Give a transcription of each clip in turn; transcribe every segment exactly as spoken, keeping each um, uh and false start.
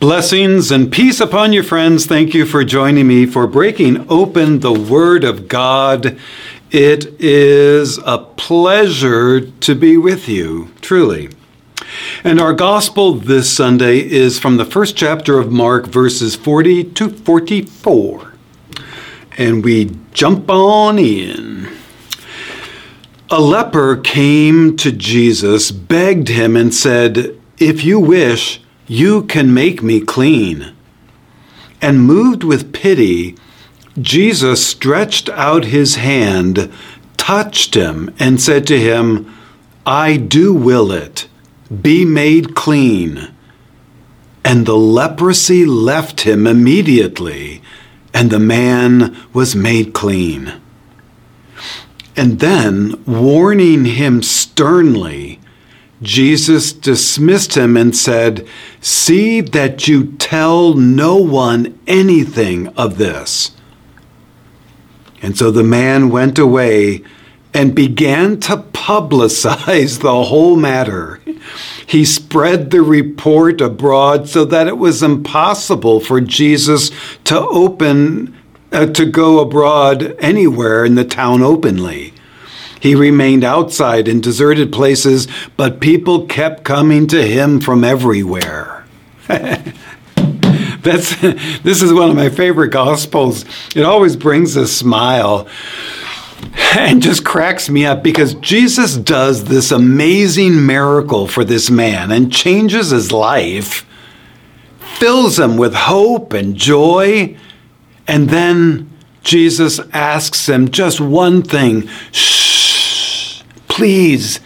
Blessings and peace upon you, friends. Thank you for joining me for breaking open the Word of God. It is a pleasure to be with you, truly. And our gospel this Sunday is from the first chapter of Mark, verses forty to forty-four. And we jump on in. A leper came to Jesus, begged him, and said, "If you wish, you can make me clean." And moved with pity, Jesus stretched out his hand, touched him, and said to him, "I do will it. Be made clean." And the leprosy left him immediately, and the man was made clean. And then, warning him sternly, Jesus dismissed him and said, "See that you tell no one anything of this." And so the man went away and began to publicize the whole matter. He spread the report abroad so that it was impossible for Jesus to open uh, to go abroad anywhere in the town openly. He remained outside in deserted places, but people kept coming to him from everywhere. That's this is one of my favorite gospels. It always brings a smile and just cracks me up because Jesus does this amazing miracle for this man and changes his life, fills him with hope and joy, and then Jesus asks him just one thing. Please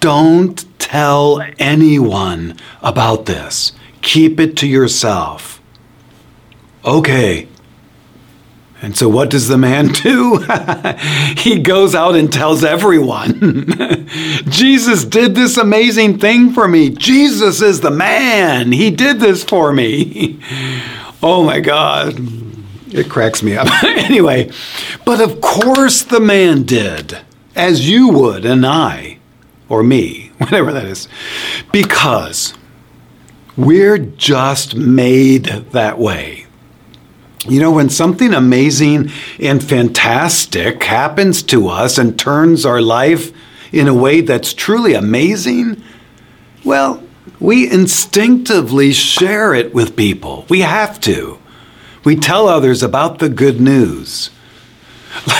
don't tell anyone about this. Keep it to yourself. Okay. And so what does the man do? He goes out and tells everyone. Jesus did this amazing thing for me. Jesus is the man. He did this for me. Oh my God. It cracks me up. Anyway, but of course the man did. As you would, and I, or me, whatever that is, because we're just made that way. You know, when something amazing and fantastic happens to us and turns our life in a way that's truly amazing, well, we instinctively share it with people. We have to. We tell others about the good news.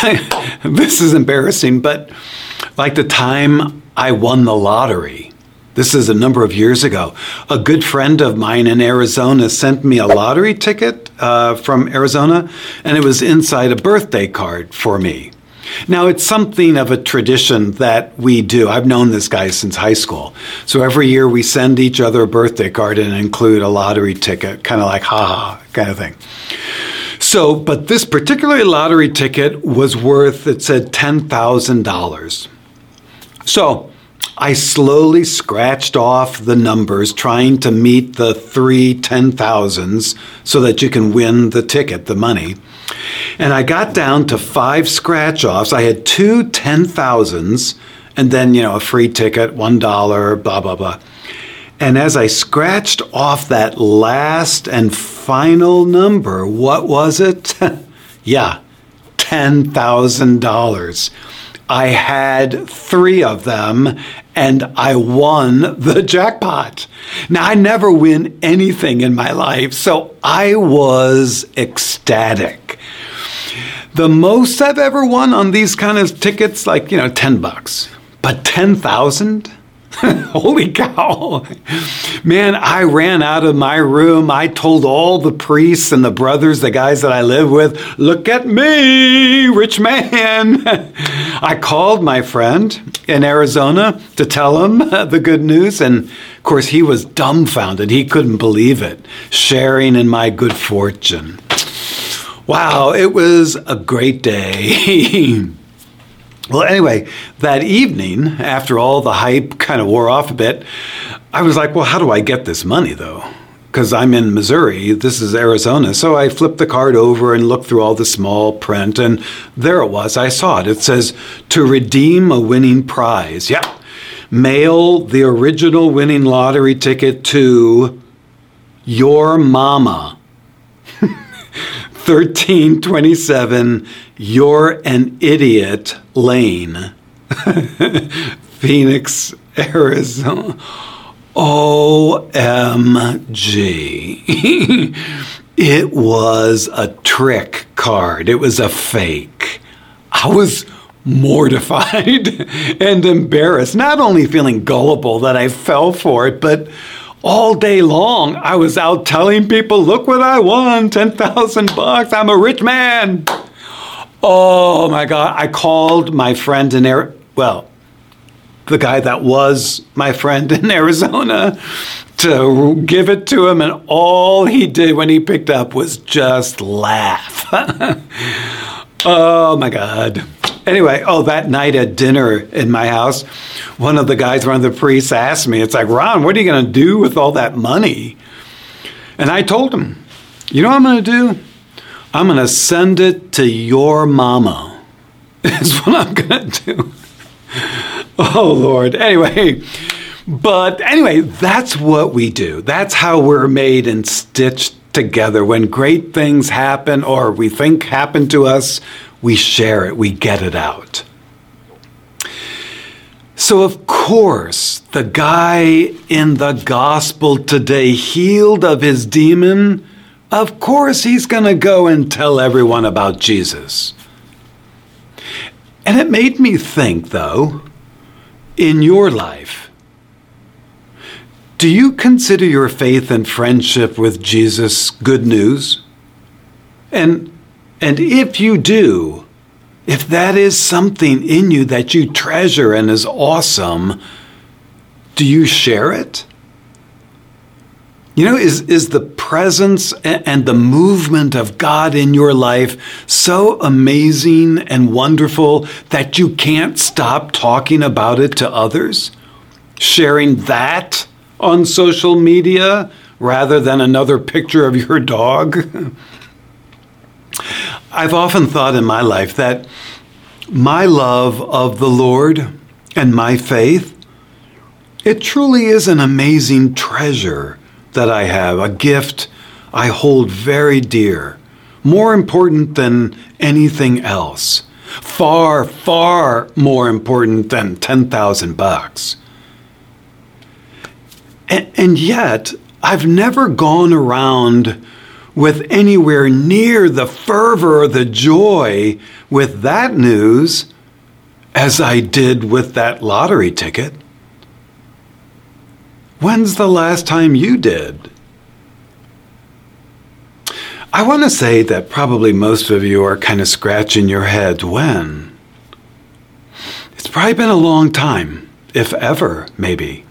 Like, this is embarrassing, but like the time I won the lottery, this is a number of years ago, a good friend of mine in Arizona sent me a lottery ticket uh, from Arizona, and it was inside a birthday card for me. Now, it's something of a tradition that we do. I've known this guy since high school. So every year we send each other a birthday card and include a lottery ticket, kind of like ha-ha kind of thing. So, but this particular lottery ticket was worth, it said ten thousand dollars. So I slowly scratched off the numbers, trying to meet the three ten thousands so that you can win the ticket, the money. And I got down to five scratch-offs. I had two ten thousands and then, you know, a free ticket, one dollar, blah, blah, blah. And as I scratched off that last and final number, what was it? Yeah, ten thousand dollars. I had three of them, and I won the jackpot. Now, I never win anything in my life, so I was ecstatic. The most I've ever won on these kind of tickets, like, you know, ten bucks. But ten thousand dollars? Holy cow. Man, I ran out of my room. I told all the priests and the brothers, the guys that I live with, "Look at me, rich man." I called my friend in Arizona to tell him the good news. And of course, he was dumbfounded. He couldn't believe it, sharing in my good fortune. Wow, it was a great day. Well, anyway, that evening, after all the hype kind of wore off a bit, I was like, well, how do I get this money, though? Because I'm in Missouri. This is Arizona. So I flipped the card over and looked through all the small print, and there it was. I saw it. It says, "To redeem a winning prize." Yeah. Mail the original winning lottery ticket to your mama. thirteen twenty-seven, you're an idiot, Lane. Phoenix, Arizona. O M G. It was a trick card. It was a fake. I was mortified and embarrassed, not only feeling gullible that I fell for it, but all day long I was out telling people, look what I won, ten thousand bucks, I'm a rich man. Oh my God, I called my friend in Arizona, well, the guy that was my friend in Arizona, to give it to him, and all he did when he picked up was just laugh. Oh my God. Anyway, oh, that night at dinner in my house, one of the guys, one of the priests asked me, it's like, Ron, what are you going to do with all that money? And I told him, you know what I'm going to do? I'm going to send it to your mama. That's what I'm going to do. Oh, Lord. Anyway, but anyway, that's what we do. That's how we're made and stitched together. When great things happen or we think happen to us, we share it, we get it out. So, of course, the guy in the gospel today healed of his demon, of course he's going to go and tell everyone about Jesus. And it made me think, though, in your life, do you consider your faith and friendship with Jesus good news? And, and if you do, if that is something in you that you treasure and is awesome, do you share it? You know, is, is the presence and the movement of God in your life so amazing and wonderful that you can't stop talking about it to others? Sharing that on social media rather than another picture of your dog? I've often thought in my life that my love of the Lord and my faith, it truly is an amazing treasure that I have, a gift I hold very dear, more important than anything else, far, far more important than ten thousand bucks. And, and yet, I've never gone around with anywhere near the fervor or the joy with that news as I did with that lottery ticket. When's the last time you did? I want to say that probably most of you are kind of scratching your head. When? It's probably been a long time, if ever, maybe.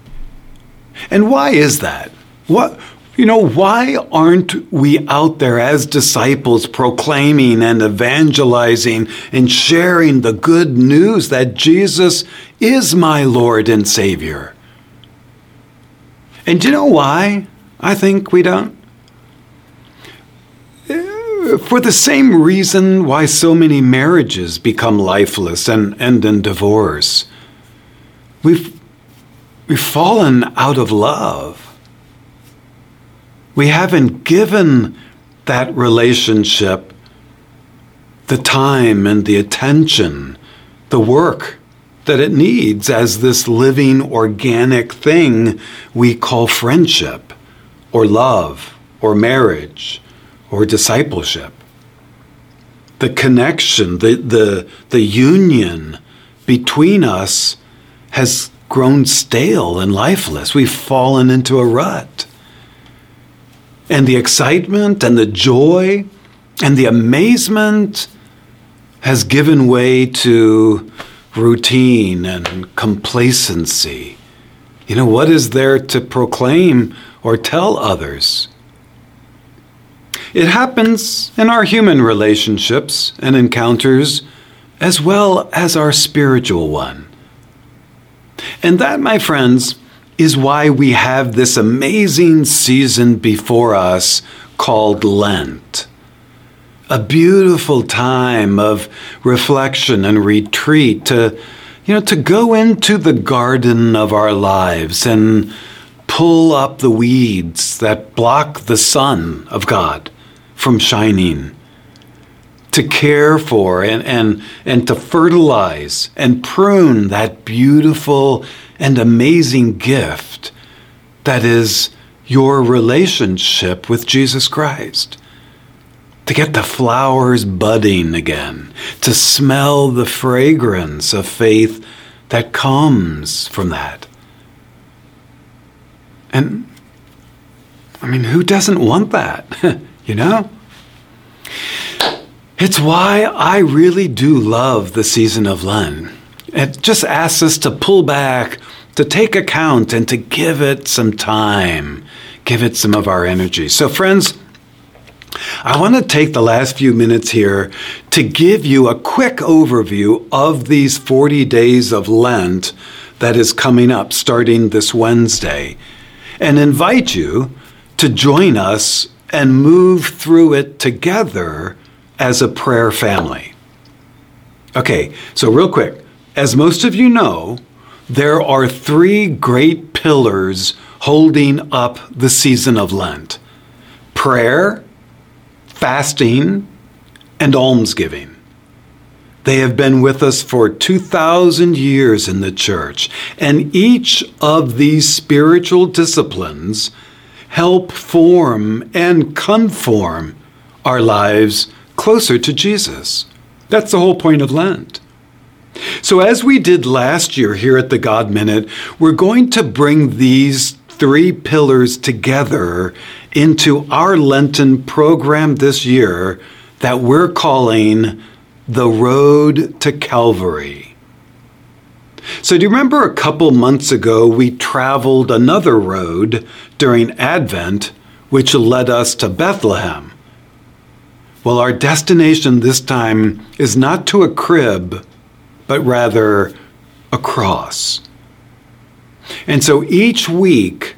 And why is that? What, you know, why aren't we out there as disciples proclaiming and evangelizing and sharing the good news that Jesus is my Lord and Savior? And do you know why I think we don't? For the same reason why so many marriages become lifeless and end in divorce. We've, we've fallen out of love. We haven't given that relationship the time and the attention, the work that it needs as this living, organic thing we call friendship or love or marriage or discipleship. The connection, the, the, the union between us has grown stale and lifeless. We've fallen into a rut. And the excitement and the joy and the amazement has given way to routine and complacency. You know, what is there to proclaim or tell others? It happens in our human relationships and encounters as well as our spiritual one. And that, my friends, is why we have this amazing season before us called Lent. A beautiful time of reflection and retreat to, you know, to go into the garden of our lives and pull up the weeds that block the Son of God from shining, to care for and, and, and to fertilize and prune that beautiful and amazing gift that is your relationship with Jesus Christ. To get the flowers budding again, to smell the fragrance of faith that comes from that. And, I mean, who doesn't want that, you know? It's why I really do love the season of Lent. It just asks us to pull back, to take account, and to give it some time, give it some of our energy. So, friends, I want to take the last few minutes here to give you a quick overview of these forty days of Lent that is coming up starting this Wednesday, and invite you to join us and move through it together as a prayer family. Okay, so real quick, as most of you know, there are three great pillars holding up the season of Lent: prayer, fasting, and almsgiving. They have been with us for two thousand years in the church, and each of these spiritual disciplines help form and conform our lives closer to Jesus. That's the whole point of Lent. So as we did last year here at the God Minute, we're going to bring these three pillars together into our Lenten program this year that we're calling the Road to Calvary. So do you remember a couple months ago we traveled another road during Advent, which led us to Bethlehem? Well, our destination this time is not to a crib, but rather a cross. And so each week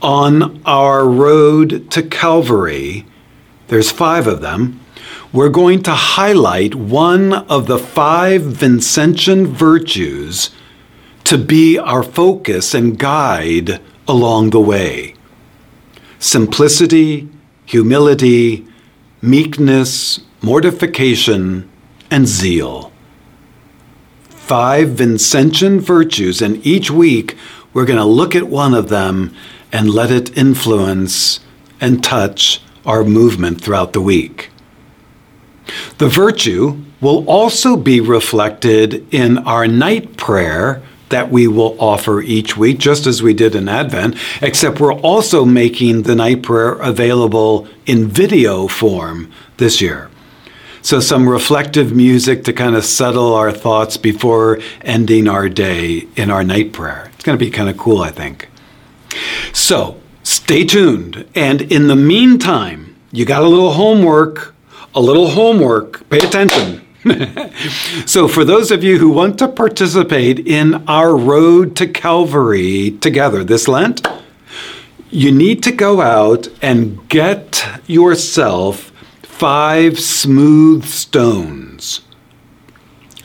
on our Road to Calvary, there's five of them, we're going to highlight one of the five Vincentian virtues to be our focus and guide along the way: simplicity, humility, meekness, mortification, and zeal. Five Vincentian virtues, and each week we're going to look at one of them and let it influence and touch our movement throughout the week. The virtue will also be reflected in our night prayer that we will offer each week, just as we did in Advent, except we're also making the night prayer available in video form this year. So some reflective music to kind of settle our thoughts before ending our day in our night prayer. It's going to be kind of cool, I think. So stay tuned. And in the meantime, you got a little homework, a little homework. Pay attention. So for those of you who want to participate in our Road to Calvary together this Lent, you need to go out and get yourself five smooth stones.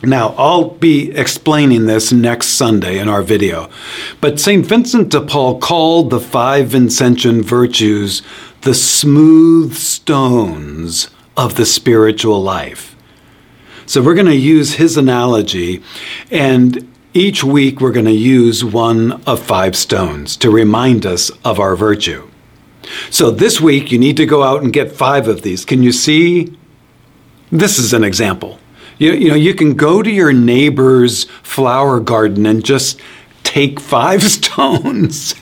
Now, I'll be explaining this next Sunday in our video, but Saint Vincent de Paul called the five Vincentian virtues the smooth stones of the spiritual life. So we're going to use his analogy, and each week we're going to use one of five stones to remind us of our virtue. So this week, you need to go out and get five of these. Can you see? This is an example. You, you know, you can go to your neighbor's flower garden and just take five stones.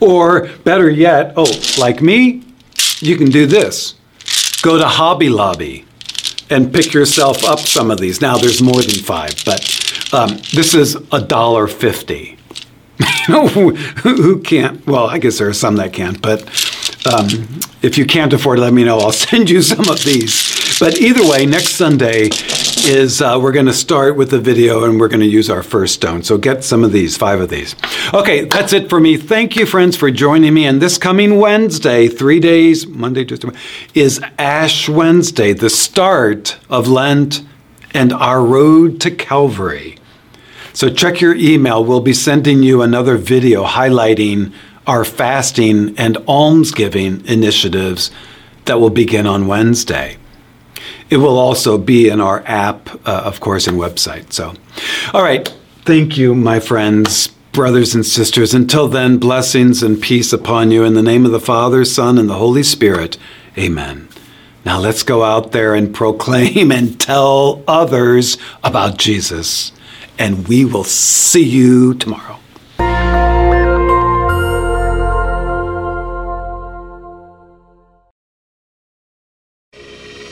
Or better yet, oh, like me, you can do this. Go to Hobby Lobby and pick yourself up some of these. Now, there's more than five, but um, this is a dollar fifty. Who can't? Well, I guess there are some that can't, but Um, if you can't afford it, let me know. I'll send you some of these. But either way, next Sunday is uh, we're going to start with the video, and we're going to use our first stone. So get some of these, five of these. Okay, that's it for me. Thank you, friends, for joining me. And this coming Wednesday, three days, Monday, Tuesday, is Ash Wednesday, the start of Lent and our Road to Calvary. So check your email. We'll be sending you another video highlighting our fasting and almsgiving initiatives that will begin on Wednesday. It will also be in our app, uh, of course, and website. So, all right. Thank you, my friends, brothers and sisters. Until then, blessings and peace upon you. In the name of the Father, Son, and the Holy Spirit. Amen. Now let's go out there and proclaim and tell others about Jesus. And we will see you tomorrow.